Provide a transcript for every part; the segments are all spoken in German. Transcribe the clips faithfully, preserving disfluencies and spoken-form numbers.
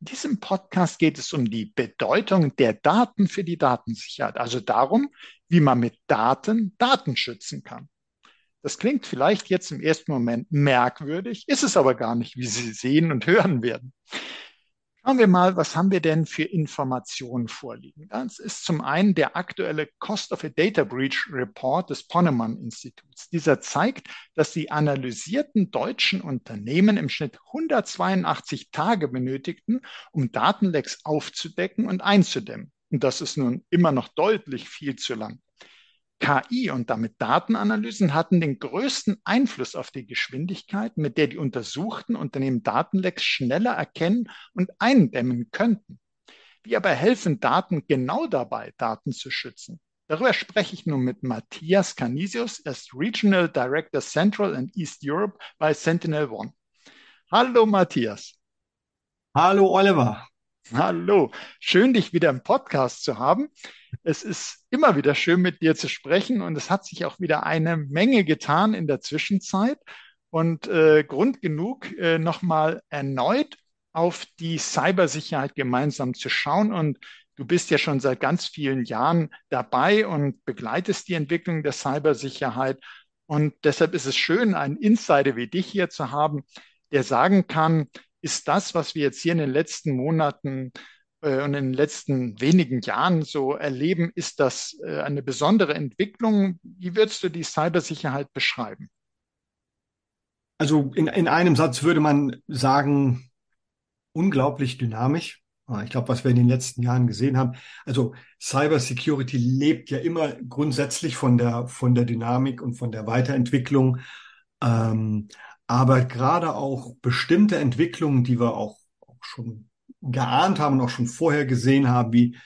In diesem Podcast geht es um die Bedeutung der Daten für die Datensicherheit, also darum, wie man mit Daten Daten schützen kann. Das klingt vielleicht jetzt im ersten Moment merkwürdig, ist es aber gar nicht, wie Sie sehen und hören werden. Schauen wir mal, was haben wir denn für Informationen vorliegen? Das ist zum einen der aktuelle Cost of a Data Breach Report des Ponemon-Instituts. Dieser zeigt, dass die analysierten deutschen Unternehmen im Schnitt hundertzweiundachtzig Tage benötigten, um Datenlecks aufzudecken und einzudämmen. Und das ist nun immer noch deutlich viel zu lang. K I und damit Datenanalysen hatten den größten Einfluss auf die Geschwindigkeit, mit der die untersuchten Unternehmen Datenlecks schneller erkennen und eindämmen könnten. Wie aber helfen Daten genau dabei, Daten zu schützen? Darüber spreche ich nun mit Matthias Canisius, er ist Regional Director Central and East Europe bei Sentinel One. Hallo Matthias. Hallo Oliver. Hallo, schön, dich wieder im Podcast zu haben. Es ist immer wieder schön, mit dir zu sprechen und es hat sich auch wieder eine Menge getan in der Zwischenzeit und äh, Grund genug, äh, nochmal erneut auf die Cybersicherheit gemeinsam zu schauen. Und du bist ja schon seit ganz vielen Jahren dabei und begleitest die Entwicklung der Cybersicherheit. Und deshalb ist es schön, einen Insider wie dich hier zu haben, der sagen kann, ist das, was wir jetzt hier in den letzten Monaten äh, und in den letzten wenigen Jahren so erleben, ist das äh, eine besondere Entwicklung? Wie würdest du die Cybersicherheit beschreiben? Also in, in einem Satz würde man sagen, unglaublich dynamisch. Ich glaube, was wir in den letzten Jahren gesehen haben, also Cybersecurity lebt ja immer grundsätzlich von der, von der Dynamik und von der Weiterentwicklung. Ähm, Aber gerade auch bestimmte Entwicklungen, die wir auch, auch schon geahnt haben und auch schon vorher gesehen haben, wie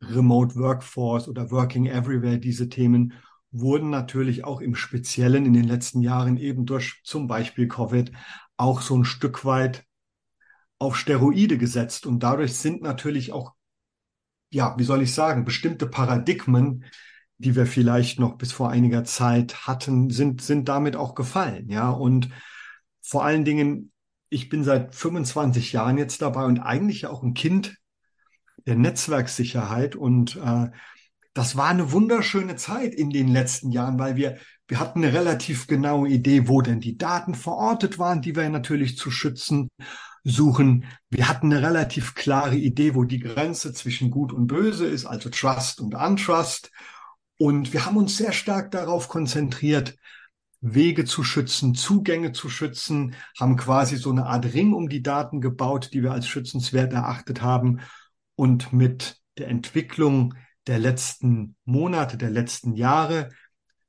Remote Workforce oder Working Everywhere, diese Themen wurden natürlich auch im Speziellen in den letzten Jahren eben durch zum Beispiel Covid auch so ein Stück weit auf Steroide gesetzt. Und dadurch sind natürlich auch, ja, wie soll ich sagen, bestimmte Paradigmen, die wir vielleicht noch bis vor einiger Zeit hatten, sind sind damit auch gefallen. Ja, und vor allen Dingen, ich bin seit fünfundzwanzig Jahren jetzt dabei und eigentlich auch ein Kind der Netzwerksicherheit. Und äh, das war eine wunderschöne Zeit in den letzten Jahren, weil wir, wir hatten eine relativ genaue Idee, wo denn die Daten verortet waren, die wir natürlich zu schützen suchen. Wir hatten eine relativ klare Idee, wo die Grenze zwischen Gut und Böse ist, also Trust und Untrust. Und wir haben uns sehr stark darauf konzentriert, Wege zu schützen, Zugänge zu schützen, haben quasi so eine Art Ring um die Daten gebaut, die wir als schützenswert erachtet haben. Und mit der Entwicklung der letzten Monate, der letzten Jahre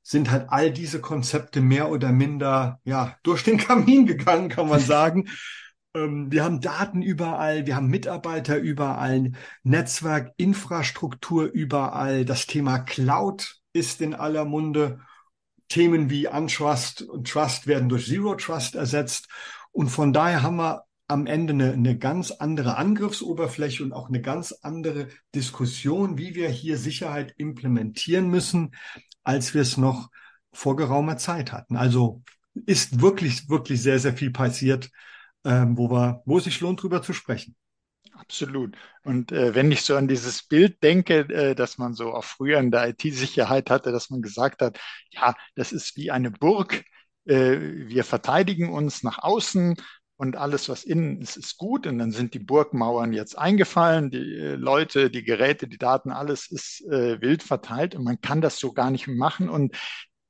sind halt all diese Konzepte mehr oder minder, ja, durch den Kamin gegangen, kann man sagen. Wir haben Daten überall, wir haben Mitarbeiter überall, Netzwerk, Infrastruktur überall. Das Thema Cloud ist in aller Munde. Themen wie Untrust und Trust werden durch Zero Trust ersetzt. Und von daher haben wir am Ende eine, eine ganz andere Angriffsoberfläche und auch eine ganz andere Diskussion, wie wir hier Sicherheit implementieren müssen, als wir es noch vor geraumer Zeit hatten. Also ist wirklich, wirklich sehr, sehr viel passiert, Wo, wir, wo es sich lohnt, drüber zu sprechen. Absolut. Und äh, wenn ich so an dieses Bild denke, äh, dass man so auch früher in der I T-Sicherheit hatte, dass man gesagt hat, ja, das ist wie eine Burg, äh, wir verteidigen uns nach außen und alles, was innen ist, ist gut. Und dann sind die Burgmauern jetzt eingefallen, die äh, Leute, die Geräte, die Daten, alles ist äh, wild verteilt und man kann das so gar nicht machen. Und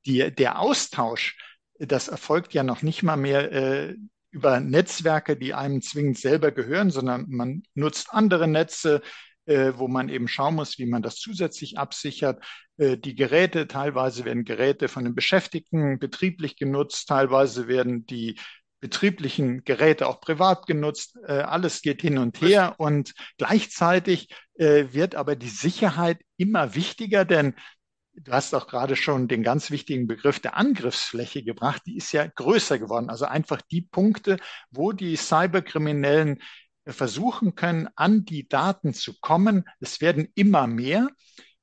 die, der Austausch, das erfolgt ja noch nicht mal mehr äh, über Netzwerke, die einem zwingend selber gehören, sondern man nutzt andere Netze, äh, wo man eben schauen muss, wie man das zusätzlich absichert. Äh, die Geräte, teilweise werden Geräte von den Beschäftigten betrieblich genutzt, teilweise werden die betrieblichen Geräte auch privat genutzt. Äh, alles geht hin und her und gleichzeitig äh, wird aber die Sicherheit immer wichtiger, denn du hast auch gerade schon den ganz wichtigen Begriff der Angriffsfläche gebracht. Die ist ja größer geworden. Also einfach die Punkte, wo die Cyberkriminellen versuchen können, an die Daten zu kommen. Es werden immer mehr.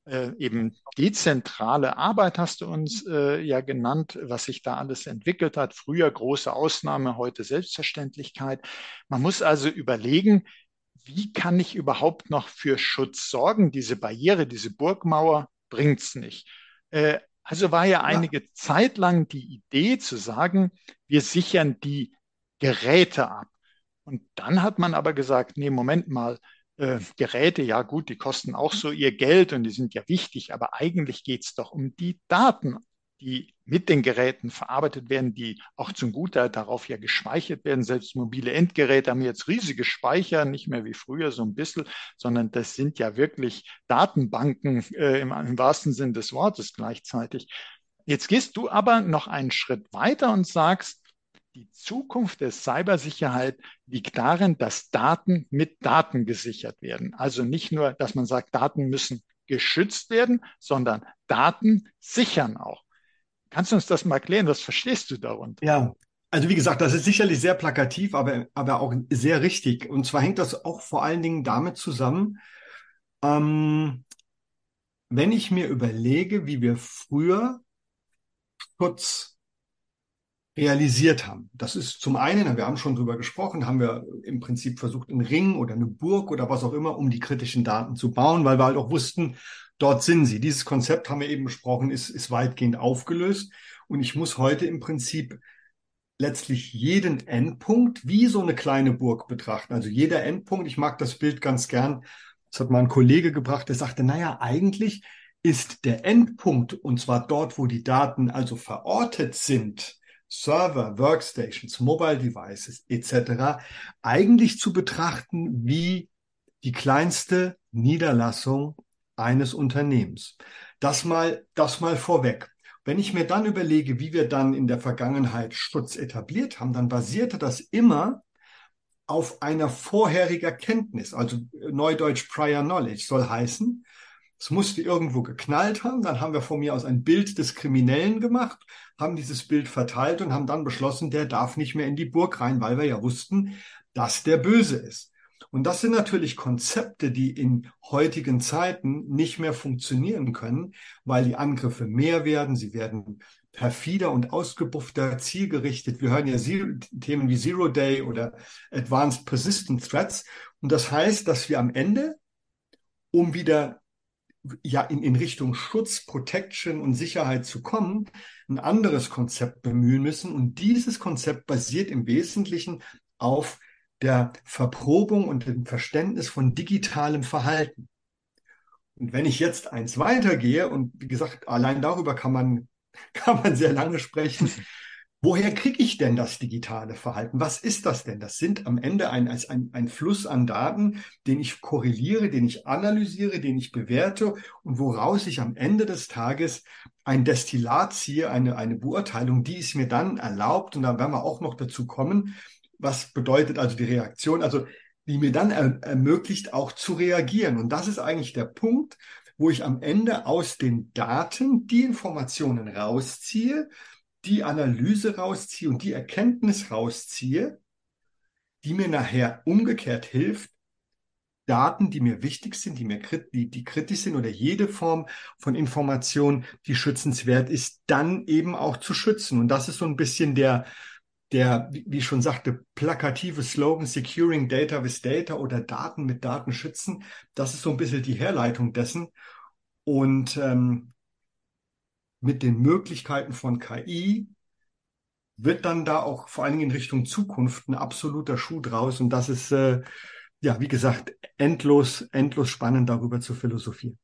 Äh, eben dezentrale Arbeit hast du uns äh, ja genannt, was sich da alles entwickelt hat. Früher große Ausnahme, heute Selbstverständlichkeit. Man muss also überlegen, wie kann ich überhaupt noch für Schutz sorgen? Diese Barriere, diese Burgmauer bringt es nicht. Äh, also war ja, ja einige Zeit lang die Idee zu sagen, wir sichern die Geräte ab. Und dann hat man aber gesagt, nee, Moment mal, Äh, Geräte, ja gut, die kosten auch so ihr Geld und die sind ja wichtig, aber eigentlich geht es doch um die Daten, die mit den Geräten verarbeitet werden, die auch zum Gutteil darauf ja gespeichert werden. Selbst mobile Endgeräte haben jetzt riesige Speicher, nicht mehr wie früher so ein bisschen, sondern das sind ja wirklich Datenbanken äh, im, im wahrsten Sinn des Wortes gleichzeitig. Jetzt gehst du aber noch einen Schritt weiter und sagst, die Zukunft der Cybersicherheit liegt darin, dass Daten mit Daten gesichert werden. Also nicht nur, dass man sagt, Daten müssen geschützt werden, sondern Daten sichern auch. Kannst du uns das mal erklären? Was verstehst du darunter? Ja, also wie gesagt, das ist sicherlich sehr plakativ, aber, aber auch sehr richtig. Und zwar hängt das auch vor allen Dingen damit zusammen, ähm, wenn ich mir überlege, wie wir früher Schutz realisiert haben. Das ist zum einen, wir haben schon drüber gesprochen, haben wir im Prinzip versucht, einen Ring oder eine Burg oder was auch immer, um die kritischen Daten zu bauen, weil wir halt auch wussten, dort sind sie. Dieses Konzept, haben wir eben besprochen, ist, ist weitgehend aufgelöst. Und ich muss heute im Prinzip letztlich jeden Endpunkt wie so eine kleine Burg betrachten. Also jeder Endpunkt, ich mag das Bild ganz gern, das hat mal ein Kollege gebracht, der sagte, naja, eigentlich ist der Endpunkt, und zwar dort, wo die Daten also verortet sind, Server, Workstations, Mobile Devices et cetera, eigentlich zu betrachten wie die kleinste Niederlassung eines Unternehmens. Das mal, das mal vorweg. Wenn ich mir dann überlege, wie wir dann in der Vergangenheit Schutz etabliert haben, dann basierte das immer auf einer vorherigen Erkenntnis, also Neudeutsch Prior Knowledge soll heißen, es musste irgendwo geknallt haben, dann haben wir von mir aus ein Bild des Kriminellen gemacht, haben dieses Bild verteilt und haben dann beschlossen, der darf nicht mehr in die Burg rein, weil wir ja wussten, dass der böse ist. Und das sind natürlich Konzepte, die in heutigen Zeiten nicht mehr funktionieren können, weil die Angriffe mehr werden, sie werden perfider und ausgebuffter, zielgerichtet. Wir hören ja Zero, Themen wie Zero Day oder Advanced Persistent Threats. Und das heißt, dass wir am Ende, um wieder ja in, in Richtung Schutz, Protection und Sicherheit zu kommen, ein anderes Konzept bemühen müssen. Und dieses Konzept basiert im Wesentlichen auf der Verprobung und dem Verständnis von digitalem Verhalten. Und wenn ich jetzt eins weitergehe, und wie gesagt, allein darüber kann man, kann man sehr lange sprechen, woher kriege ich denn das digitale Verhalten? Was ist das denn? Das sind am Ende ein, ein, ein Fluss an Daten, den ich korreliere, den ich analysiere, den ich bewerte und woraus ich am Ende des Tages ein Destillat ziehe, eine, eine Beurteilung, die es mir dann erlaubt. Und da werden wir auch noch dazu kommen, was bedeutet also die Reaktion, also die mir dann er, ermöglicht, auch zu reagieren. Und das ist eigentlich der Punkt, wo ich am Ende aus den Daten die Informationen rausziehe, die Analyse rausziehe und die Erkenntnis rausziehe, die mir nachher umgekehrt hilft, Daten, die mir wichtig sind, die mir die, die kritisch sind oder jede Form von Information, die schützenswert ist, dann eben auch zu schützen. Und das ist so ein bisschen der, der, wie ich schon sagte, plakative Slogan, Securing Data with Data oder Daten mit Daten schützen. Das ist so ein bisschen die Herleitung dessen. Und ähm, mit den Möglichkeiten von K I wird dann da auch vor allen Dingen in Richtung Zukunft ein absoluter Schuh draus. Und das ist, äh, ja, wie gesagt, endlos, endlos spannend, darüber zu philosophieren.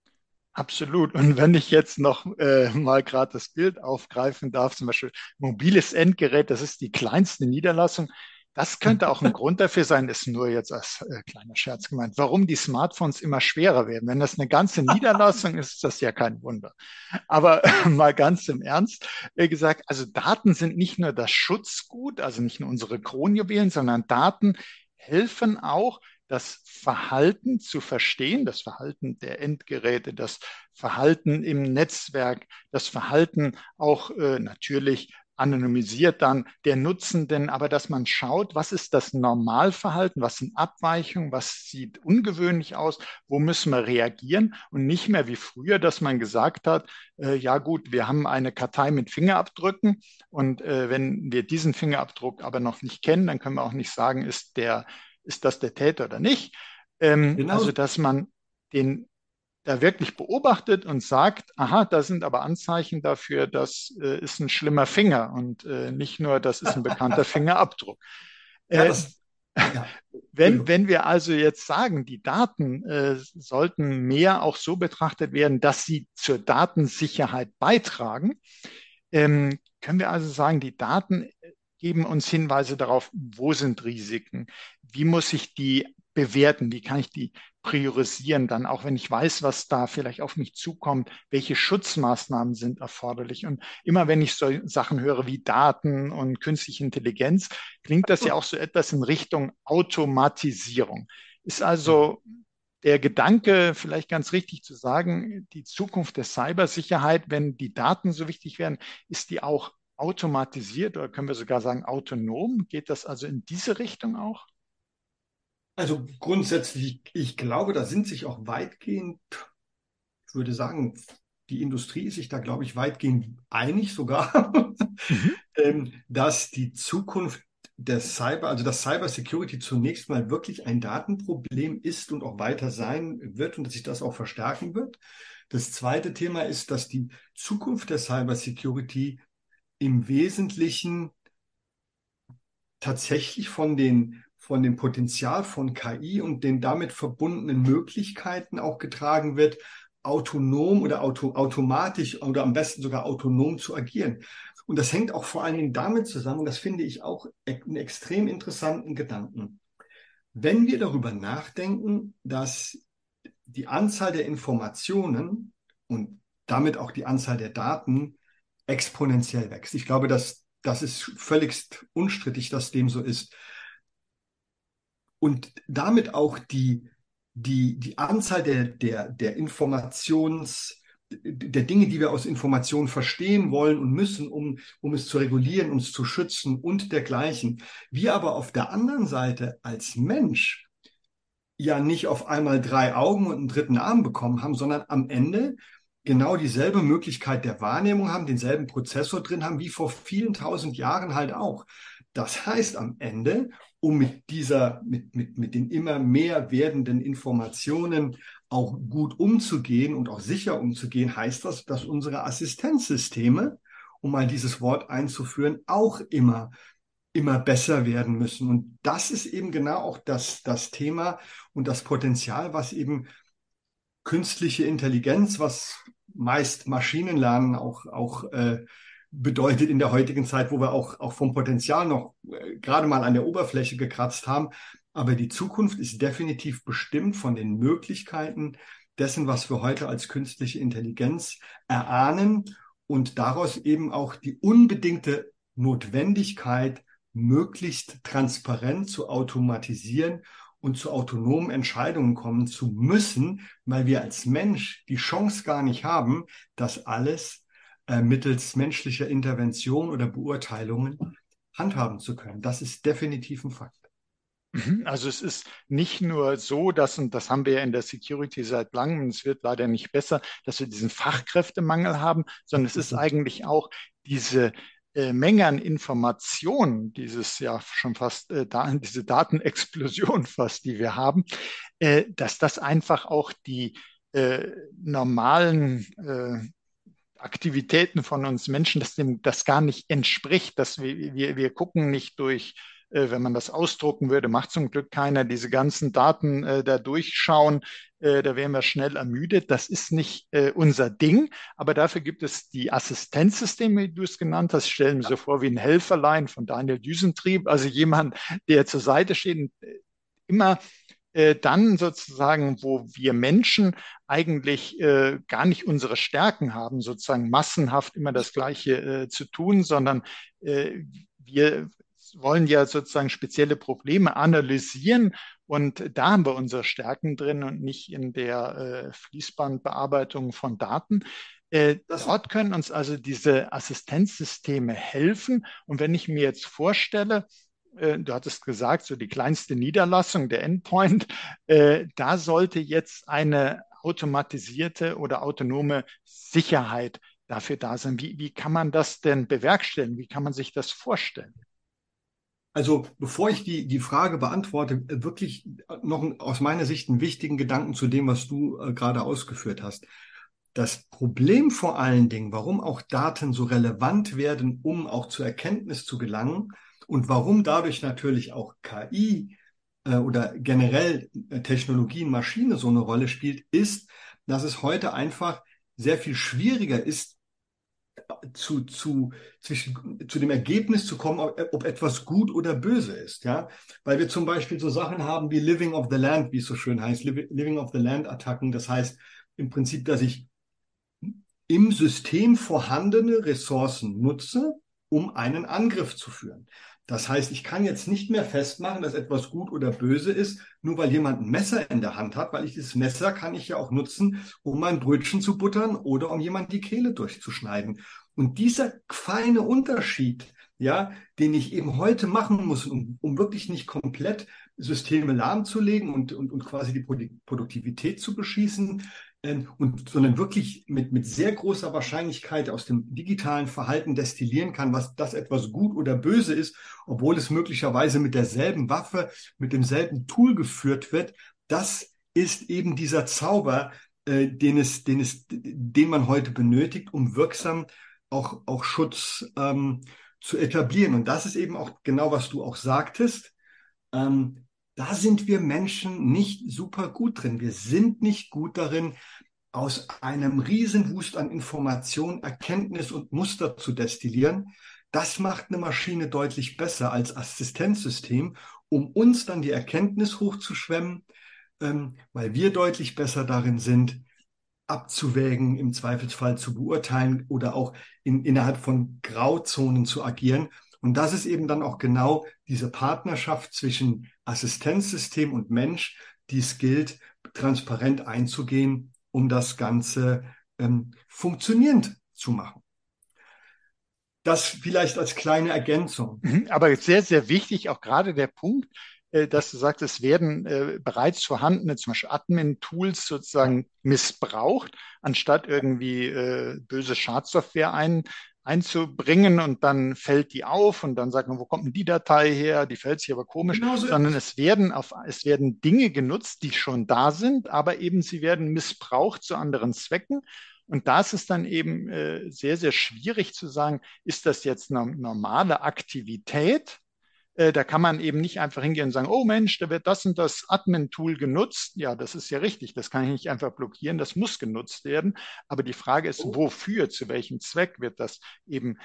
Absolut. Und wenn ich jetzt noch äh, mal gerade das Bild aufgreifen darf, zum Beispiel mobiles Endgerät, das ist die kleinste Niederlassung. Das könnte auch ein Grund dafür sein, ist nur jetzt als äh, kleiner Scherz gemeint, warum die Smartphones immer schwerer werden. Wenn das eine ganze Niederlassung ist, ist das ja kein Wunder. Aber äh, mal ganz im Ernst äh, gesagt, also Daten sind nicht nur das Schutzgut, also nicht nur unsere Kronjuwelen, sondern Daten helfen auch, das Verhalten zu verstehen, das Verhalten der Endgeräte, das Verhalten im Netzwerk, das Verhalten auch äh, natürlich anonymisiert dann der Nutzenden, aber dass man schaut, was ist das Normalverhalten, was sind Abweichungen, was sieht ungewöhnlich aus, wo müssen wir reagieren und nicht mehr wie früher, dass man gesagt hat, äh, ja gut, wir haben eine Kartei mit Fingerabdrücken und äh, wenn wir diesen Fingerabdruck aber noch nicht kennen, dann können wir auch nicht sagen, ist der, ist das der Täter oder nicht. Ähm, genau. Also dass man den da wirklich beobachtet und sagt, aha, da sind aber Anzeichen dafür, das äh, ist ein schlimmer Finger und äh, nicht nur, das ist ein bekannter Fingerabdruck. Äh, ja, das, ja. wenn, wenn wir also jetzt sagen, die Daten äh, sollten mehr auch so betrachtet werden, dass sie zur Datensicherheit beitragen, ähm, können wir also sagen, die Daten geben uns Hinweise darauf, wo sind Risiken, wie muss ich die bewerten, wie kann ich die priorisieren dann, auch wenn ich weiß, was da vielleicht auf mich zukommt, welche Schutzmaßnahmen sind erforderlich. Und immer wenn ich so Sachen höre wie Daten und künstliche Intelligenz, klingt das ja auch so etwas in Richtung Automatisierung. Ist also der Gedanke, vielleicht ganz richtig zu sagen, die Zukunft der Cybersicherheit, wenn die Daten so wichtig werden, ist die auch automatisiert oder können wir sogar sagen autonom? Geht das also in diese Richtung auch? Also grundsätzlich, ich glaube, da sind sich auch weitgehend, ich würde sagen, die Industrie ist sich da, glaube ich, weitgehend einig sogar, mhm. dass die Zukunft der Cyber, also dass Cybersecurity zunächst mal wirklich ein Datenproblem ist und auch weiter sein wird und dass sich das auch verstärken wird. Das zweite Thema ist, dass die Zukunft der Cybersecurity im Wesentlichen tatsächlich von den von dem Potenzial von K I und den damit verbundenen Möglichkeiten auch getragen wird, autonom oder auto, automatisch oder am besten sogar autonom zu agieren. Und das hängt auch vor allen Dingen damit zusammen, und das finde ich auch einen extrem interessanten Gedanken. Wenn wir darüber nachdenken, dass die Anzahl der Informationen und damit auch die Anzahl der Daten exponentiell wächst. Ich glaube, dass, das ist völlig unstrittig, dass dem so ist. Und damit auch die, die, die Anzahl der, der, der Informations, der Dinge, die wir aus Informationen verstehen wollen und müssen, um, um es zu regulieren, uns zu schützen und dergleichen. Wir aber auf der anderen Seite als Mensch ja nicht auf einmal drei Augen und einen dritten Arm bekommen haben, sondern am Ende genau dieselbe Möglichkeit der Wahrnehmung haben, denselben Prozessor drin haben, wie vor vielen tausend Jahren halt auch. Das heißt am Ende, um mit dieser, mit, mit, mit den immer mehr werdenden Informationen auch gut umzugehen und auch sicher umzugehen, heißt das, dass unsere Assistenzsysteme, um mal dieses Wort einzuführen, auch immer, immer besser werden müssen. Und das ist eben genau auch das, das Thema und das Potenzial, was eben künstliche Intelligenz, was meist Maschinenlernen auch, auch, äh, bedeutet in der heutigen Zeit, wo wir auch, auch vom Potenzial noch äh, gerade mal an der Oberfläche gekratzt haben. Aber die Zukunft ist definitiv bestimmt von den Möglichkeiten dessen, was wir heute als künstliche Intelligenz erahnen und daraus eben auch die unbedingte Notwendigkeit, möglichst transparent zu automatisieren und zu autonomen Entscheidungen kommen zu müssen, weil wir als Mensch die Chance gar nicht haben, dass alles mittels menschlicher Intervention oder Beurteilungen handhaben zu können. Das ist definitiv ein Fakt. Also es ist nicht nur so, dass, und das haben wir ja in der Security seit langem, und es wird leider nicht besser, dass wir diesen Fachkräftemangel haben, sondern es ist eigentlich auch diese äh, Menge an Informationen, dieses ja schon fast, äh, da, diese Datenexplosion fast, die wir haben, äh, dass das einfach auch die äh, normalen äh, Aktivitäten von uns Menschen, dass dem das gar nicht entspricht, dass wir, wir, wir gucken nicht durch äh, wenn man das ausdrucken würde, macht zum Glück keiner, diese ganzen Daten äh, da durchschauen, äh, da wären wir schnell ermüdet. Das ist nicht äh, unser Ding, aber dafür gibt es die Assistenzsysteme, wie du es genannt hast, stellen wir so vor wie ein Helferlein von Daniel Düsentrieb, also jemand, der zur Seite steht und immer äh, dann sozusagen, wo wir Menschen eigentlich äh, gar nicht unsere Stärken haben, sozusagen massenhaft immer das Gleiche äh, zu tun, sondern äh, wir wollen ja sozusagen spezielle Probleme analysieren und da haben wir unsere Stärken drin und nicht in der äh, Fließbandbearbeitung von Daten. Äh, dort können uns also diese Assistenzsysteme helfen und wenn ich mir jetzt vorstelle, du hattest gesagt, so die kleinste Niederlassung, der Endpoint, äh, da sollte jetzt eine automatisierte oder autonome Sicherheit dafür da sein. Wie, wie kann man das denn bewerkstelligen? Wie kann man sich das vorstellen? Also bevor ich die, die Frage beantworte, wirklich noch ein, aus meiner Sicht einen wichtigen Gedanken zu dem, was du äh, gerade ausgeführt hast. Das Problem vor allen Dingen, warum auch Daten so relevant werden, um auch zur Erkenntnis zu gelangen, und warum dadurch natürlich auch K I äh, oder generell äh, Technologie, Maschine so eine Rolle spielt, ist, dass es heute einfach sehr viel schwieriger ist, zu, zu, zwischen, zu dem Ergebnis zu kommen, ob, ob etwas gut oder böse ist. Ja? Weil wir zum Beispiel so Sachen haben wie Living of the Land, wie es so schön heißt, Living of the Land-Attacken. Das heißt im Prinzip, dass ich im System vorhandene Ressourcen nutze, um einen Angriff zu führen. Das heißt, ich kann jetzt nicht mehr festmachen, dass etwas gut oder böse ist, nur weil jemand ein Messer in der Hand hat, weil ich dieses Messer kann ich ja auch nutzen, um mein Brötchen zu buttern oder um jemand die Kehle durchzuschneiden. Und dieser feine Unterschied, ja, den ich eben heute machen muss, um, um wirklich nicht komplett Systeme lahmzulegen und, und, und quasi die Produktivität zu beschießen, Und, sondern wirklich mit, mit sehr großer Wahrscheinlichkeit aus dem digitalen Verhalten destillieren kann, was das etwas gut oder böse ist, obwohl es möglicherweise mit derselben Waffe, mit demselben Tool geführt wird. Das ist eben dieser Zauber, äh, den es, den es, den man heute benötigt, um wirksam auch, auch Schutz ähm, zu etablieren. Und das ist eben auch genau, was du auch sagtest. Ähm, Da sind wir Menschen nicht super gut drin. Wir sind nicht gut darin, aus einem Riesenwust an Informationen Erkenntnis und Muster zu destillieren. Das macht eine Maschine deutlich besser als Assistenzsystem, um uns dann die Erkenntnis hochzuschwemmen, ähm, weil wir deutlich besser darin sind, abzuwägen, im Zweifelsfall zu beurteilen oder auch in, innerhalb von Grauzonen zu agieren. Und das ist eben dann auch genau diese Partnerschaft zwischen Assistenzsystem und Mensch, die es gilt, transparent einzugehen, um das Ganze ähm, funktionierend zu machen. Das vielleicht als kleine Ergänzung. Aber sehr, sehr wichtig, auch gerade der Punkt, äh, dass du sagst, es werden äh, bereits vorhandene, zum Beispiel Admin-Tools sozusagen missbraucht, anstatt irgendwie äh, böse Schadsoftware ein. einzubringen und dann fällt die auf und dann sagt man, wo kommt denn die Datei her? Die fällt sich aber komisch. Genau so. Sondern es werden, auf, es werden Dinge genutzt, die schon da sind, aber eben sie werden missbraucht zu anderen Zwecken. Und da ist es dann eben äh, sehr, sehr schwierig zu sagen, ist das jetzt eine normale Aktivität? Äh, da kann man eben nicht einfach hingehen und sagen, oh Mensch, da wird das und das Admin-Tool genutzt. Ja, das ist ja richtig, das kann ich nicht einfach blockieren, das muss genutzt werden. Aber die Frage ist, oh. wofür, zu welchem Zweck wird das eben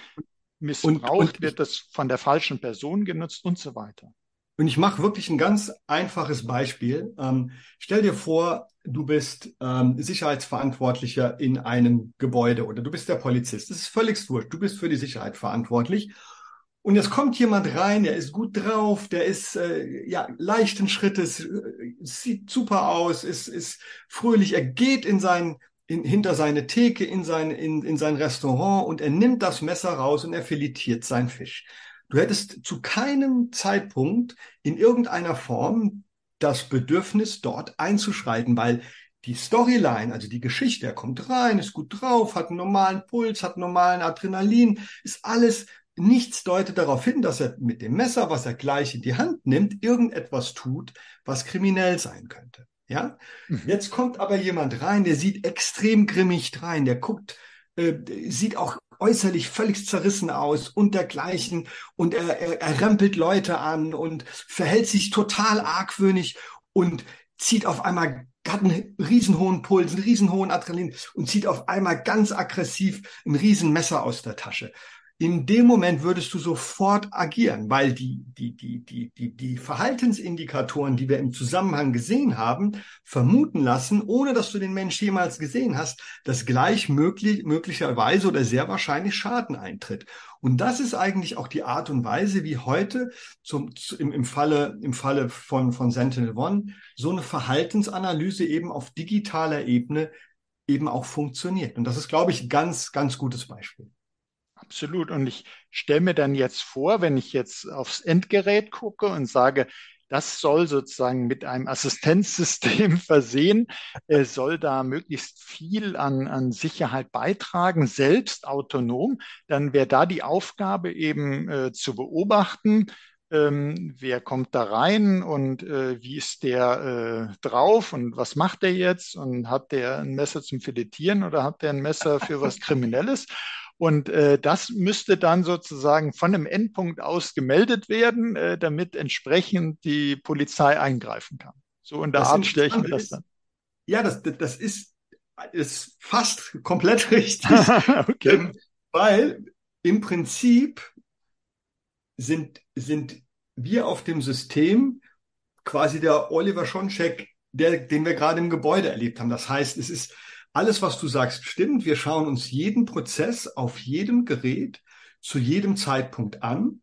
missbraucht, und, und wird das von der falschen Person genutzt und so weiter. Und ich mache wirklich ein ganz einfaches Beispiel. Ähm, stell dir vor, du bist ähm, Sicherheitsverantwortlicher in einem Gebäude oder du bist der Polizist. Das ist völlig wurscht, du bist für die Sicherheit verantwortlich. Und jetzt kommt jemand rein, der ist gut drauf, der ist äh, ja leichten Schrittes, äh, sieht super aus, ist ist fröhlich, er geht in sein in, hinter seine Theke, in sein in in sein Restaurant und er nimmt das Messer raus und er filetiert seinen Fisch. Du hättest zu keinem Zeitpunkt in irgendeiner Form das Bedürfnis, dort einzuschreiten, weil die Storyline, also die Geschichte, er kommt rein, ist gut drauf, hat einen normalen Puls, hat einen normalen Adrenalin, ist alles. Nichts deutet darauf hin, dass er mit dem Messer, was er gleich in die Hand nimmt, irgendetwas tut, was kriminell sein könnte. Ja? Mhm. Jetzt kommt aber jemand rein, der sieht extrem grimmig rein, der guckt, äh, sieht auch äußerlich völlig zerrissen aus und dergleichen und er, er, er rempelt Leute an und verhält sich total argwöhnisch und zieht auf einmal, hat einen riesenhohen Puls, einen riesenhohen Adrenalin und zieht auf einmal ganz aggressiv ein Riesenmesser aus der Tasche. In dem Moment würdest du sofort agieren, weil die, die, die, die, die, die Verhaltensindikatoren, die wir im Zusammenhang gesehen haben, vermuten lassen, ohne dass du den Mensch jemals gesehen hast, dass gleich möglich, möglicherweise oder sehr wahrscheinlich Schaden eintritt. Und das ist eigentlich auch die Art und Weise, wie heute zum, im, im Falle, im Falle von, von Sentinel-One so eine Verhaltensanalyse eben auf digitaler Ebene eben auch funktioniert. Und das ist, glaube ich, ein ganz, ganz gutes Beispiel. Absolut. Und ich stelle mir dann jetzt vor, wenn ich jetzt aufs Endgerät gucke und sage, das soll sozusagen mit einem Assistenzsystem versehen, äh, soll da möglichst viel an, an Sicherheit beitragen, selbst autonom, dann wäre da die Aufgabe eben äh, zu beobachten, ähm, wer kommt da rein und äh, wie ist der äh, drauf und was macht der jetzt und hat der ein Messer zum Filetieren oder hat der ein Messer für was Kriminelles? Und äh, das müsste dann sozusagen von dem Endpunkt aus gemeldet werden, äh, damit entsprechend die Polizei eingreifen kann. So in der das Art stelle ich mir das dann. Ja, das, das ist, ist fast komplett richtig, okay. ähm, weil im Prinzip sind, sind wir auf dem System quasi der Oliver Schonschek, der, den wir gerade im Gebäude erlebt haben. Das heißt, es ist alles, was du sagst, stimmt. Wir schauen uns jeden Prozess auf jedem Gerät zu jedem Zeitpunkt an.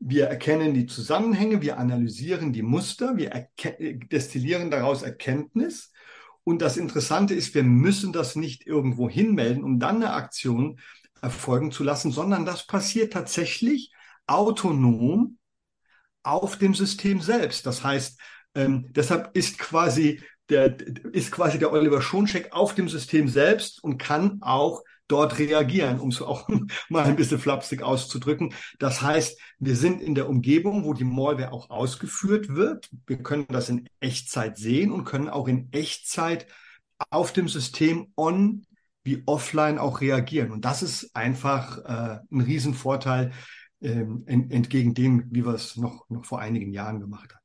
Wir erkennen die Zusammenhänge, wir analysieren die Muster, wir erke- destillieren daraus Erkenntnis. Und das Interessante ist, wir müssen das nicht irgendwo hinmelden, um dann eine Aktion erfolgen zu lassen, sondern das passiert tatsächlich autonom auf dem System selbst. Das heißt, ähm, deshalb ist quasi... Der ist quasi der Oliver Schonschek auf dem System selbst und kann auch dort reagieren, um es auch mal ein bisschen flapsig auszudrücken. Das heißt, wir sind in der Umgebung, wo die Malware auch ausgeführt wird. Wir können das in Echtzeit sehen und können auch in Echtzeit auf dem System on wie offline auch reagieren. Und das ist einfach äh, ein Riesenvorteil ähm, ent- entgegen dem, wie wir es noch, noch vor einigen Jahren gemacht haben.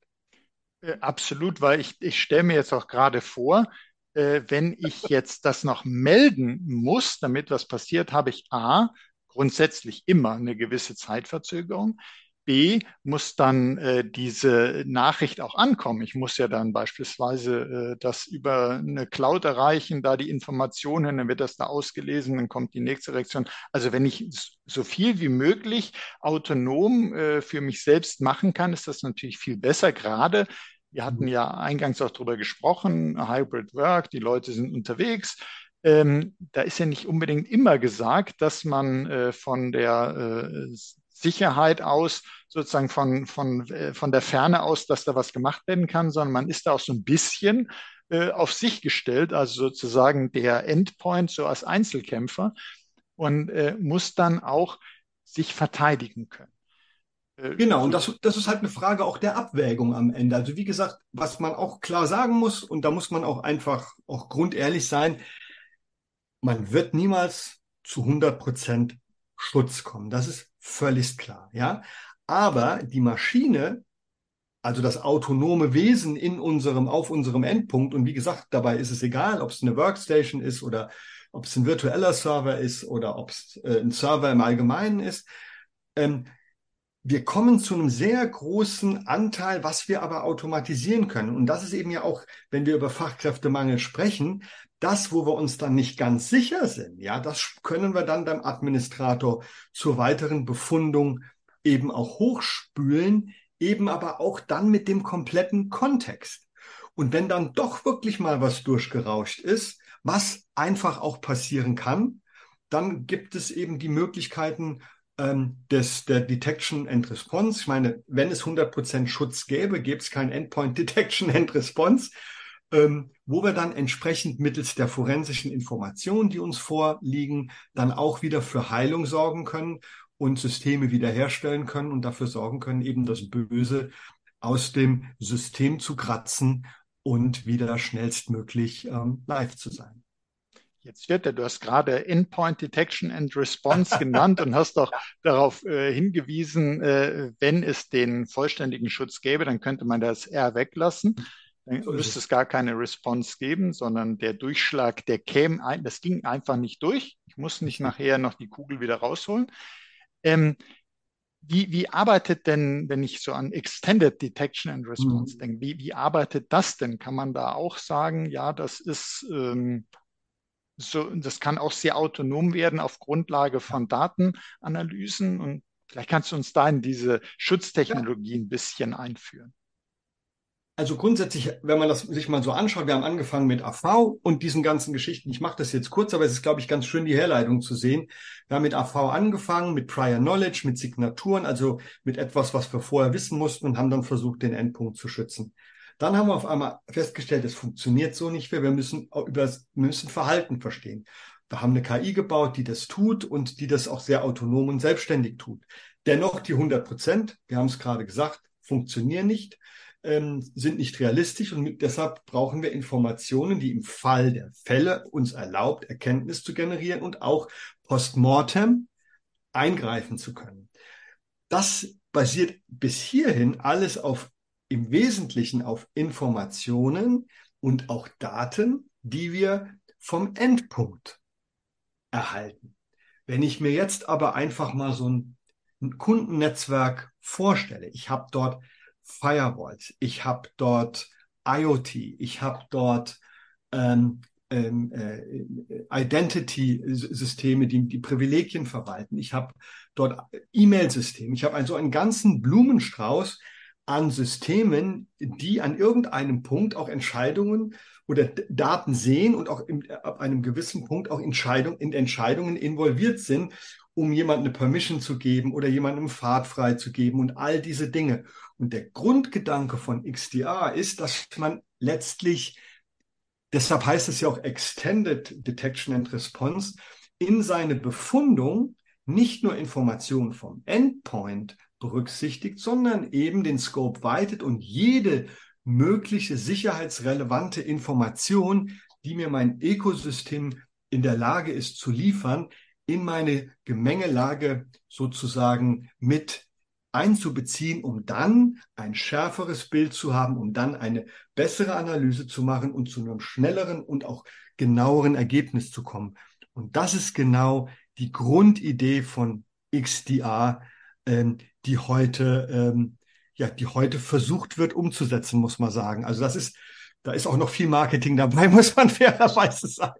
Absolut, weil ich, ich stelle mir jetzt auch gerade vor, äh, wenn ich jetzt das noch melden muss, damit was passiert, habe ich A, grundsätzlich immer eine gewisse Zeitverzögerung, B, muss dann äh, diese Nachricht auch ankommen. Ich muss ja dann beispielsweise äh, das über eine Cloud erreichen, da die Informationen, dann wird das da ausgelesen, dann kommt die nächste Reaktion. Also wenn ich so viel wie möglich autonom äh, für mich selbst machen kann, ist das natürlich viel besser. Gerade, wir hatten ja eingangs auch drüber gesprochen, Hybrid Work, die Leute sind unterwegs. Ähm, da ist ja nicht unbedingt immer gesagt, dass man äh, von der äh, Sicherheit aus, sozusagen von, von, von der Ferne aus, dass da was gemacht werden kann, sondern man ist da auch so ein bisschen äh, auf sich gestellt, also sozusagen der Endpoint so als Einzelkämpfer und äh, muss dann auch sich verteidigen können. Äh, genau, und das, das ist halt eine Frage auch der Abwägung am Ende. Also wie gesagt, was man auch klar sagen muss, und da muss man auch einfach auch grundehrlich sein, man wird niemals zu hundert Prozent Schutz kommen. Das ist völlig klar, ja. Aber die Maschine, also das autonome Wesen in unserem, auf unserem Endpunkt, und wie gesagt, dabei ist es egal, ob es eine Workstation ist oder ob es ein virtueller Server ist oder ob es äh, ein Server im Allgemeinen ist. Ähm, wir kommen zu einem sehr großen Anteil, was wir aber automatisieren können. Und das ist eben ja auch, wenn wir über Fachkräftemangel sprechen, das, wo wir uns dann nicht ganz sicher sind, ja, das können wir dann beim Administrator zur weiteren Befundung eben auch hochspülen, eben aber auch dann mit dem kompletten Kontext. Und wenn dann doch wirklich mal was durchgerauscht ist, was einfach auch passieren kann, dann gibt es eben die Möglichkeiten ähm, des, der Detection and Response. Ich meine, wenn es hundert Prozent Schutz gäbe, gäbe es kein Endpoint Detection and Response. Ähm, wo wir dann entsprechend mittels der forensischen Informationen, die uns vorliegen, dann auch wieder für Heilung sorgen können und Systeme wiederherstellen können und dafür sorgen können, eben das Böse aus dem System zu kratzen und wieder schnellstmöglich ähm, live zu sein. Jetzt wird er, du hast gerade Endpoint Detection and Response genannt und hast doch darauf äh, hingewiesen, äh, wenn es den vollständigen Schutz gäbe, dann könnte man das R weglassen. Dann müsste es gar keine Response geben, sondern der Durchschlag, der käme, ein, das ging einfach nicht durch. Ich muss nicht nachher noch die Kugel wieder rausholen. Ähm, Wie, wie arbeitet denn, wenn ich so an Extended Detection and Response mhm. denke, wie, wie arbeitet das denn? Kann man da auch sagen, ja, das ist ähm, so, das kann auch sehr autonom werden auf Grundlage von Datenanalysen, und vielleicht kannst du uns da in diese Schutztechnologie ja. ein bisschen einführen. Also grundsätzlich, wenn man das sich mal so anschaut, wir haben angefangen mit A V und diesen ganzen Geschichten. Ich mache das jetzt kurz, aber es ist, glaube ich, ganz schön, die Herleitung zu sehen. Wir haben mit A V angefangen, mit Prior Knowledge, mit Signaturen, also mit etwas, was wir vorher wissen mussten, und haben dann versucht, den Endpunkt zu schützen. Dann haben wir auf einmal festgestellt, es funktioniert so nicht mehr. Wir müssen über, wir müssen Verhalten verstehen. Wir haben eine K I gebaut, die das tut und die das auch sehr autonom und selbstständig tut. Dennoch die hundert Prozent, wir haben es gerade gesagt, funktionieren nicht. Sind nicht realistisch, und mit, deshalb brauchen wir Informationen, die im Fall der Fälle uns erlaubt, Erkenntnis zu generieren und auch postmortem eingreifen zu können. Das basiert bis hierhin alles auf, im Wesentlichen auf Informationen und auch Daten, die wir vom Endpunkt erhalten. Wenn ich mir jetzt aber einfach mal so ein, ein Kundennetzwerk vorstelle, ich habe dort Firewalls, ich habe dort IoT, ich habe dort ähm, ähm, äh, Identity-Systeme, die die Privilegien verwalten, ich habe dort E-Mail-Systeme, ich habe also einen ganzen Blumenstrauß an Systemen, die an irgendeinem Punkt auch Entscheidungen oder Daten sehen und auch im, ab einem gewissen Punkt auch Entscheidung, in Entscheidungen involviert sind, um jemandem eine Permission zu geben oder jemandem Fahrt frei zu geben und all diese Dinge. Und der Grundgedanke von X D R ist, dass man letztlich, deshalb heißt es ja auch Extended Detection and Response, in seine Befundung nicht nur Informationen vom Endpoint berücksichtigt, sondern eben den Scope weitet und jede mögliche sicherheitsrelevante Information, die mir mein Ökosystem in der Lage ist zu liefern, in meine Gemengelage sozusagen mit einzubeziehen, um dann ein schärferes Bild zu haben, um dann eine bessere Analyse zu machen und zu einem schnelleren und auch genaueren Ergebnis zu kommen. Und das ist genau die Grundidee von X D R, ähm, die heute, ähm, ja, die heute versucht wird umzusetzen, muss man sagen. Also das ist, da ist auch noch viel Marketing dabei, muss man fairerweise sagen.